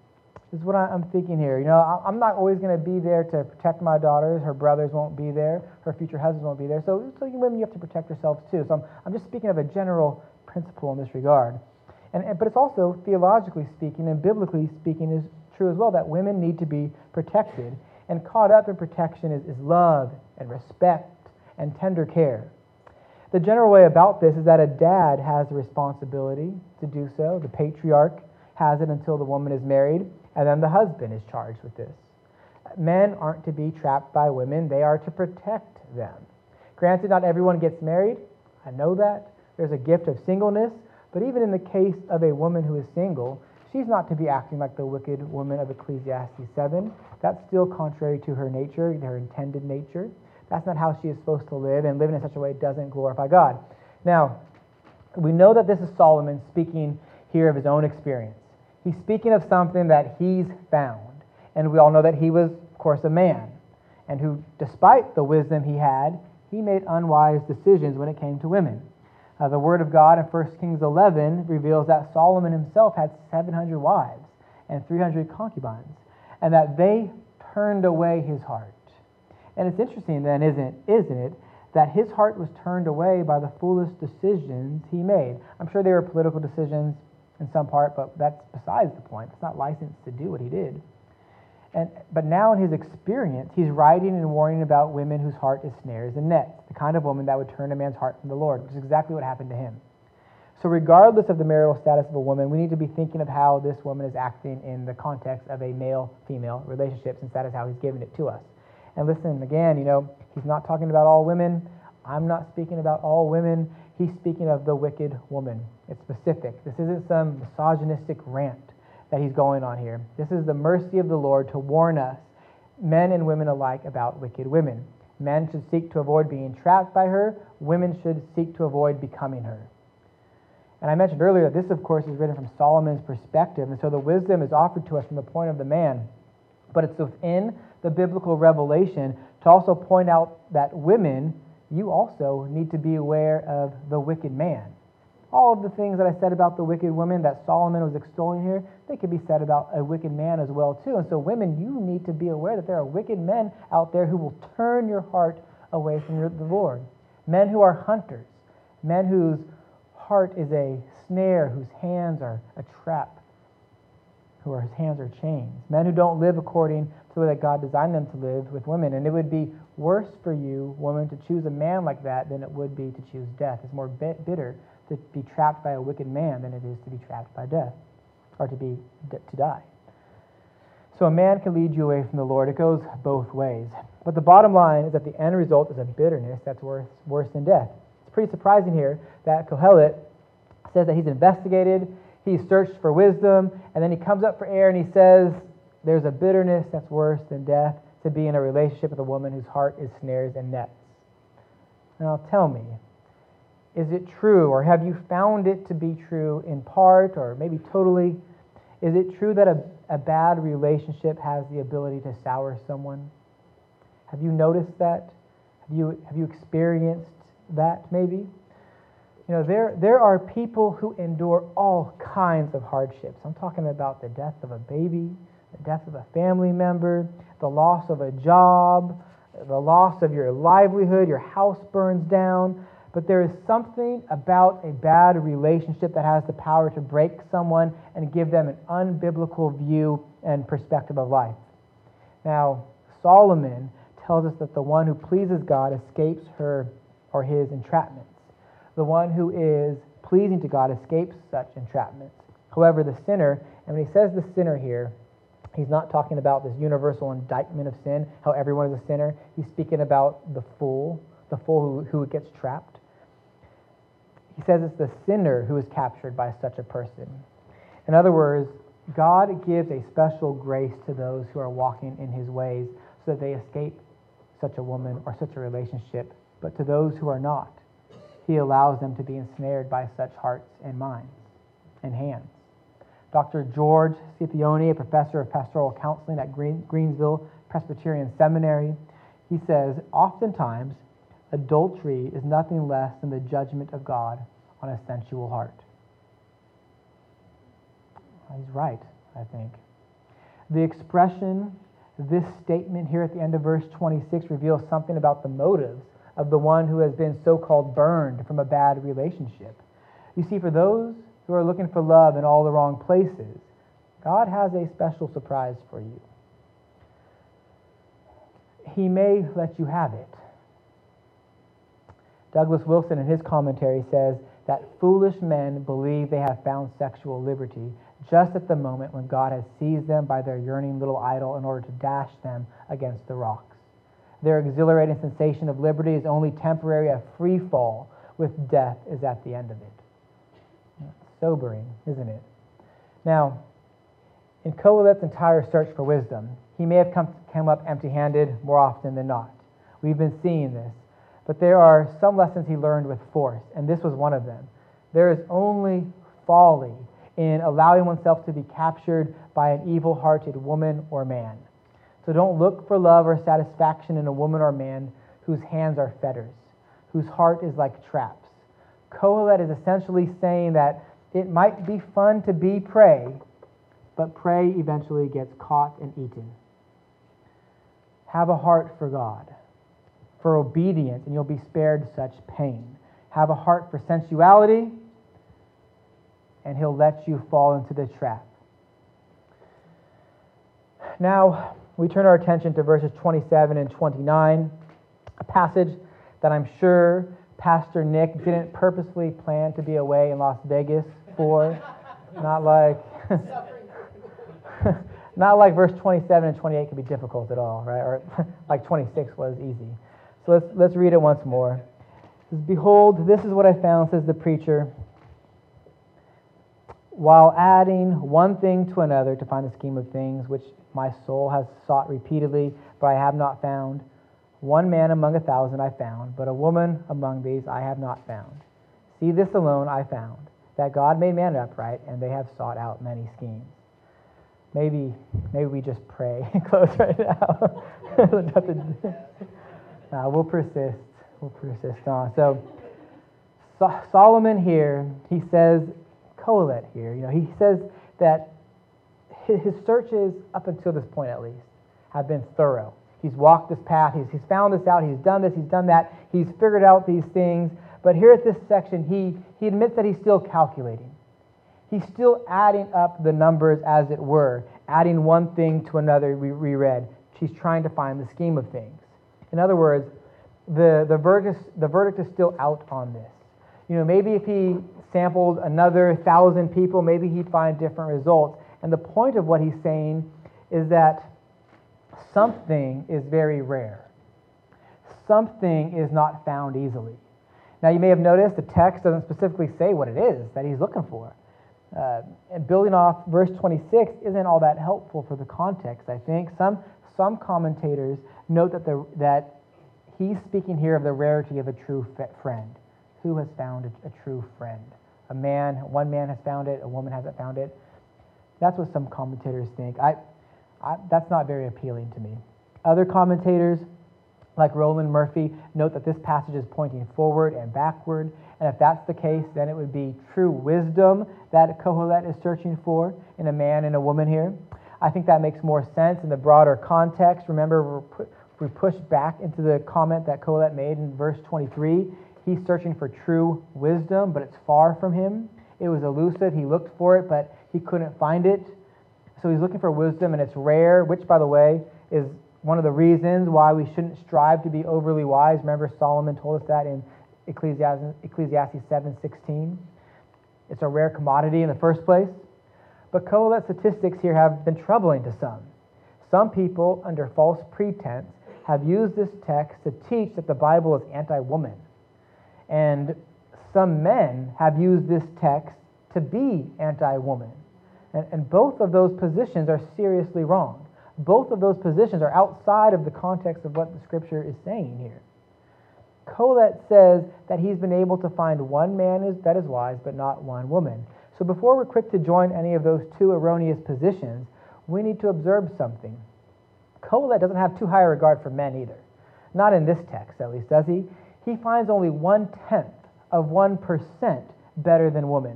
Is what I'm thinking here. You know, I'm not always going to be there to protect my daughters. Her brothers won't be there. Her future husbands won't be there. So, so you women, you have to protect yourselves too. So I'm, I'm just speaking of a general principle in this regard. And, and but it's also, theologically speaking and biblically speaking, is true as well that women need to be protected. And caught up in protection is, is love and respect and tender care. The general way about this is that a dad has the responsibility to do so. The patriarch has it until the woman is married. And then the husband is charged with this. Men aren't to be trapped by women. They are to protect them. Granted, not everyone gets married. I know that. There's a gift of singleness. But even in the case of a woman who is single, she's not to be acting like the wicked woman of Ecclesiastes seven. That's still contrary to her nature, her intended nature. That's not how she is supposed to live, and living in such a way doesn't glorify God. Now, we know that this is Solomon speaking here of his own experience. He's speaking of something that he's found. And we all know that he was, of course, a man, and who, despite the wisdom he had, he made unwise decisions when it came to women. Uh, the Word of God in First Kings eleven reveals that Solomon himself had seven hundred wives and three hundred concubines, and that they turned away his heart. And it's interesting then, isn't it, isn't it, that his heart was turned away by the foolish decisions he made. I'm sure they were political decisions, in some part, but that's besides the point. It's not licensed to do what he did. And but now in his experience, he's writing and warning about women whose heart is snares and nets, the kind of woman that would turn a man's heart from the Lord, which is exactly what happened to him. So regardless of the marital status of a woman, we need to be thinking of how this woman is acting in the context of a male-female relationship, since that is how he's given it to us. And listen, again, you know, he's not talking about all women. I'm not speaking about all women. He's speaking of the wicked woman. It's specific. This isn't some misogynistic rant that he's going on here. This is the mercy of the Lord to warn us, men and women alike, about wicked women. Men should seek to avoid being trapped by her. Women should seek to avoid becoming her. And I mentioned earlier that this, of course, is written from Solomon's perspective, and so the wisdom is offered to us from the point of the man. But it's within the biblical revelation to also point out that women, you also need to be aware of the wicked man. All of the things that I said about the wicked woman that Solomon was extolling here, they could be said about a wicked man as well too. And so women, you need to be aware that there are wicked men out there who will turn your heart away from your, the Lord. Men who are hunters, men whose heart is a snare, whose hands are a trap, whose hands are chains. Men who don't live according to the way that God designed them to live with women. And it would be worse for you, woman, to choose a man like that than it would be to choose death. It's more bitter to be trapped by a wicked man than it is to be trapped by death, or to be to die. So a man can lead you away from the Lord. It goes both ways. But the bottom line is that the end result is a bitterness that's worse, worse than death. It's pretty surprising here that Kohelet says that he's investigated, he searched for wisdom, and then he comes up for air and he says, there's a bitterness that's worse than death, to be in a relationship with a woman whose heart is snares and nets. Now tell me, is it true, or have you found it to be true in part, or maybe totally? Is it true that a, a bad relationship has the ability to sour someone? Have you noticed that? Have you have you experienced that, maybe? You know, there, there are people who endure all kinds of hardships. I'm talking about the death of a baby, the death of a family member, the loss of a job, the loss of your livelihood, your house burns down. But there is something about a bad relationship that has the power to break someone and give them an unbiblical view and perspective of life. Now, Solomon tells us that the one who pleases God escapes her or his entrapments. The one who is pleasing to God escapes such entrapments. However, the sinner, and when he says the sinner here, he's not talking about this universal indictment of sin, how everyone is a sinner. He's speaking about the fool, the fool who, who gets trapped. He says it's the sinner who is captured by such a person. In other words, God gives a special grace to those who are walking in his ways so that they escape such a woman or such a relationship. But to those who are not, he allows them to be ensnared by such hearts and minds and hands. Doctor George Scipione, a professor of pastoral counseling at Green, Greensville Presbyterian Seminary, he says, oftentimes, adultery is nothing less than the judgment of God on a sensual heart. He's right, I think. The expression, this statement here at the end of verse twenty-six, reveals something about the motives of the one who has been so-called burned from a bad relationship. You see, for those who are looking for love in all the wrong places, God has a special surprise for you. He may let you have it. Douglas Wilson, in his commentary, says that foolish men believe they have found sexual liberty just at the moment when God has seized them by their yearning little idol in order to dash them against the rocks. Their exhilarating sensation of liberty is only temporary, a free fall with death is at the end of it. Sobering, isn't it? Now, in Kohelet's entire search for wisdom, he may have come, come up empty-handed more often than not. We've been seeing this. But there are some lessons he learned with force, and this was one of them. There is only folly in allowing oneself to be captured by an evil-hearted woman or man. So don't look for love or satisfaction in a woman or man whose hands are fetters, whose heart is like traps. Kohelet is essentially saying that it might be fun to be prey, but prey eventually gets caught and eaten. Have a heart for God, for obedience, and you'll be spared such pain. Have a heart for sensuality, and he'll let you fall into the trap. Now, we turn our attention to verses twenty-seven and twenty-nine, a passage that I'm sure Pastor Nick didn't purposely plan to be away in Las Vegas for, not like, not like verse twenty-seven and twenty-eight could be difficult at all, right? Or like twenty-six was easy. So let's let's read it once more. It says, "Behold, this is what I found," says the preacher, "while adding one thing to another to find the scheme of things which my soul has sought repeatedly, but I have not found. One man among a thousand I found, but a woman among these I have not found. See, this alone I found, that God made man upright, and they have sought out many schemes." Maybe maybe we just pray and close right now. uh, we'll persist. We'll persist on. So, so Solomon here, he says, Kohelet here, you know, he says that his searches, up until this point at least, have been thorough. He's walked this path, he's, he's found this out, he's done this, he's done that, he's figured out these things. But here at this section, he, he admits that he's still calculating. He's still adding up the numbers, as it were, adding one thing to another, we, we read. She's trying to find the scheme of things. In other words, the, the, verdict, the verdict is still out on this. You know, maybe if he sampled another thousand people, maybe he'd find different results. And the point of what he's saying is that something is very rare. Something is not found easily. Now, you may have noticed the text doesn't specifically say what it is that he's looking for. Uh, and building off verse twenty-six isn't all that helpful for the context, I think. Some, some commentators note that, the, that he's speaking here of the rarity of a true friend. Who has found a, a true friend? A man, one man has found it, a woman hasn't found it. That's what some commentators think. I, I, that's not very appealing to me. Other commentators, like Roland Murphy, note that this passage is pointing forward and backward, and if that's the case, then it would be true wisdom that Kohelet is searching for in a man and a woman here. I think that makes more sense in the broader context. Remember, we pushed back into the comment that Kohelet made in verse twenty-three. He's searching for true wisdom, but it's far from him. It was elusive. He looked for it, but he couldn't find it. So he's looking for wisdom, and it's rare, which, by the way, is one of the reasons why we shouldn't strive to be overly wise. Remember, Solomon told us that in Ecclesiastes, Ecclesiastes seven sixteen. It's a rare commodity in the first place. But Kohelet's statistics here have been troubling to some. Some people, under false pretense, have used this text to teach that the Bible is anti-woman. And some men have used this text to be anti-woman. And, and both of those positions are seriously wrong. Both of those positions are outside of the context of what the Scripture is saying here. Kohelet says that he's been able to find one man is, that is wise, but not one woman. So before we're quick to join any of those two erroneous positions, we need to observe something. Kohelet doesn't have too high a regard for men either. Not in this text, at least, does he? He finds only one-tenth of one percent better than woman.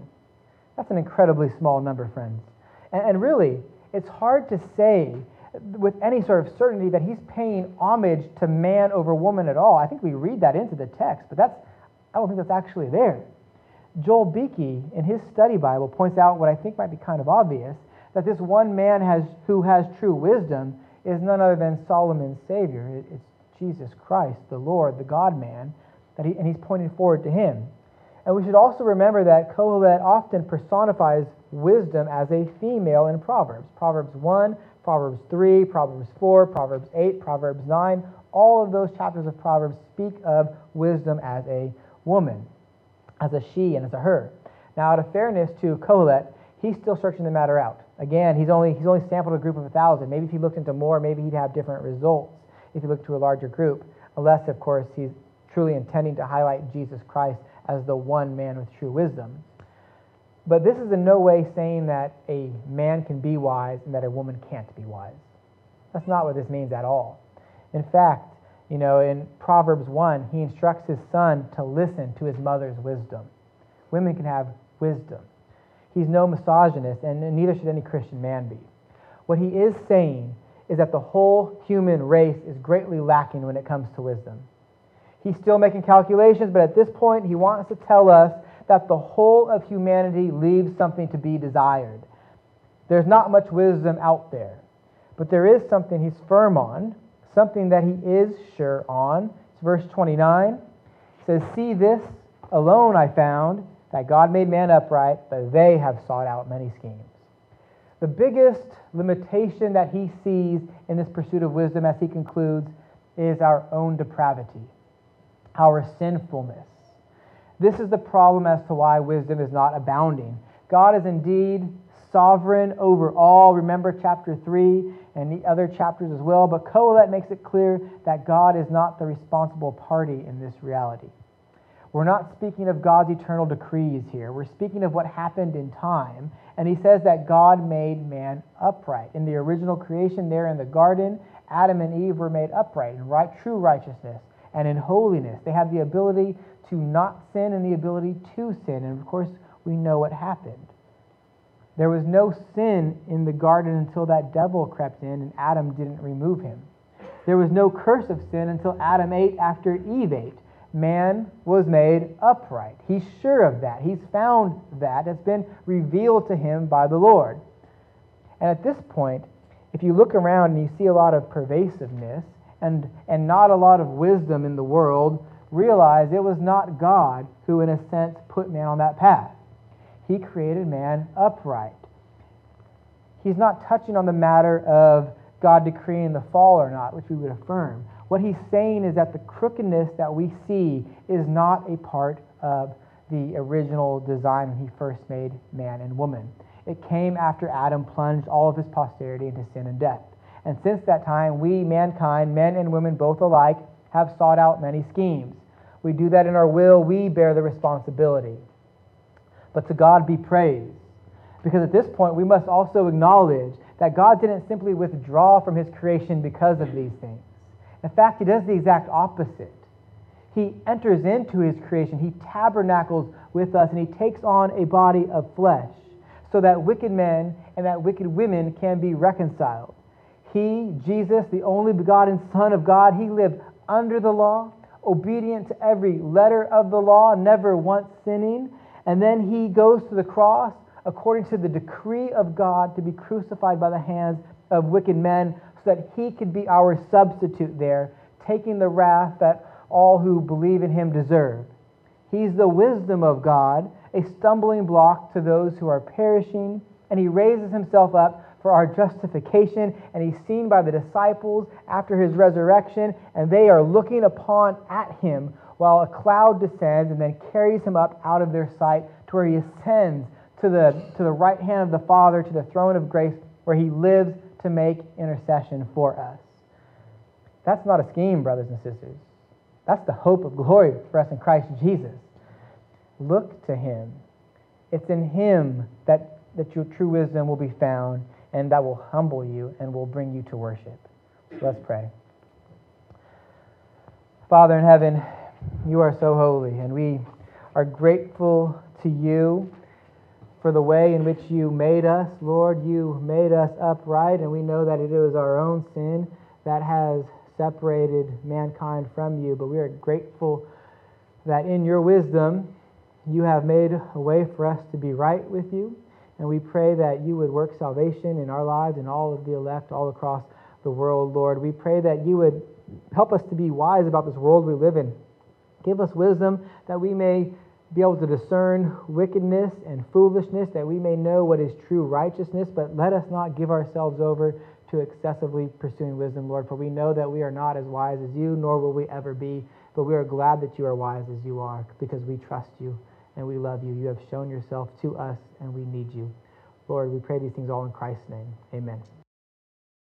That's an incredibly small number, friends. And, and really, it's hard to say with any sort of certainty that he's paying homage to man over woman at all. I think we read that into the text, but that's I don't think that's actually there. Joel Beakey, in his study Bible, points out what I think might be kind of obvious, that this one man has who has true wisdom is none other than Solomon's Savior. It's Jesus Christ, the Lord, the God-man, that he, and he's pointing forward to him. And we should also remember that Kohelet often personifies wisdom as a female in Proverbs. Proverbs one, Proverbs three, Proverbs four, Proverbs eight, Proverbs nine, all of those chapters of Proverbs speak of wisdom as a woman, as a she and as a her. Now, out of fairness to Kohelet, he's still searching the matter out. Again, he's only, he's only sampled a group of a thousand. Maybe if he looked into more, maybe he'd have different results if he looked to a larger group, unless, of course, he's truly intending to highlight Jesus Christ as the one man with true wisdom. But this is in no way saying that a man can be wise and that a woman can't be wise. That's not what this means at all. In fact, you know, in Proverbs one, he instructs his son to listen to his mother's wisdom. Women can have wisdom. He's no misogynist, and neither should any Christian man be. What he is saying is that the whole human race is greatly lacking when it comes to wisdom. He's still making calculations, but at this point, he wants to tell us that the whole of humanity leaves something to be desired. There's not much wisdom out there, but there is something he's firm on, something that he is sure on. It's verse twenty-nine. It says, "See this alone I found, that God made man upright, but they have sought out many schemes." The biggest limitation that he sees in this pursuit of wisdom, as he concludes, is our own depravity, our sinfulness. This is the problem as to why wisdom is not abounding. God is indeed sovereign over all. Remember chapter three and the other chapters as well. But Kohelet makes it clear that God is not the responsible party in this reality. We're not speaking of God's eternal decrees here. We're speaking of what happened in time. And he says that God made man upright. In the original creation there in the garden, Adam and Eve were made upright in right, true righteousness and in holiness. They have the ability to not sin and the ability to sin. And of course, we know what happened. There was no sin in the garden until that devil crept in and Adam didn't remove him. There was no curse of sin until Adam ate after Eve ate. Man was made upright. He's sure of that. He's found that. It's been revealed to him by the Lord. And at this point, if you look around and you see a lot of pervasiveness and, and not a lot of wisdom in the world, realize it was not God who, in a sense, put man on that path. He created man upright. He's not touching on the matter of God decreeing the fall or not, which we would affirm. What he's saying is that the crookedness that we see is not a part of the original design when he first made man and woman. It came after Adam plunged all of his posterity into sin and death. And since that time, we, mankind, men and women both alike, have sought out many schemes. We do that in our will. We bear the responsibility. But to God be praise. Because at this point, we must also acknowledge that God didn't simply withdraw from his creation because of these things. In fact, he does the exact opposite. He enters into his creation. He tabernacles with us, and he takes on a body of flesh so that wicked men and that wicked women can be reconciled. He, Jesus, the only begotten Son of God, he lived under the law, obedient to every letter of the law, never once sinning. And then he goes to the cross according to the decree of God to be crucified by the hands of wicked men so that he could be our substitute there, taking the wrath that all who believe in him deserve. He's the wisdom of God, a stumbling block to those who are perishing, and he raises himself up for our justification, and he's seen by the disciples after his resurrection, and they are looking upon at him while a cloud descends and then carries him up out of their sight to where he ascends to the, to the right hand of the Father, to the throne of grace, where he lives to make intercession for us. That's not a scheme, brothers and sisters. That's the hope of glory for us in Christ Jesus. Look to him. It's in him that, that your true wisdom will be found, and that will humble you and will bring you to worship. Let's pray. Father in heaven, you are so holy, and we are grateful to you for the way in which you made us. Lord, you made us upright, and we know that it is our own sin that has separated mankind from you, but we are grateful that in your wisdom you have made a way for us to be right with you. And we pray that you would work salvation in our lives and all of the elect all across the world, Lord. We pray that you would help us to be wise about this world we live in. Give us wisdom that we may be able to discern wickedness and foolishness, that we may know what is true righteousness, but let us not give ourselves over to excessively pursuing wisdom, Lord, for we know that we are not as wise as you, nor will we ever be, but we are glad that you are wise as you are, because we trust you. And we love you. You have shown yourself to us, and we need you. Lord, we pray these things all in Christ's name. Amen.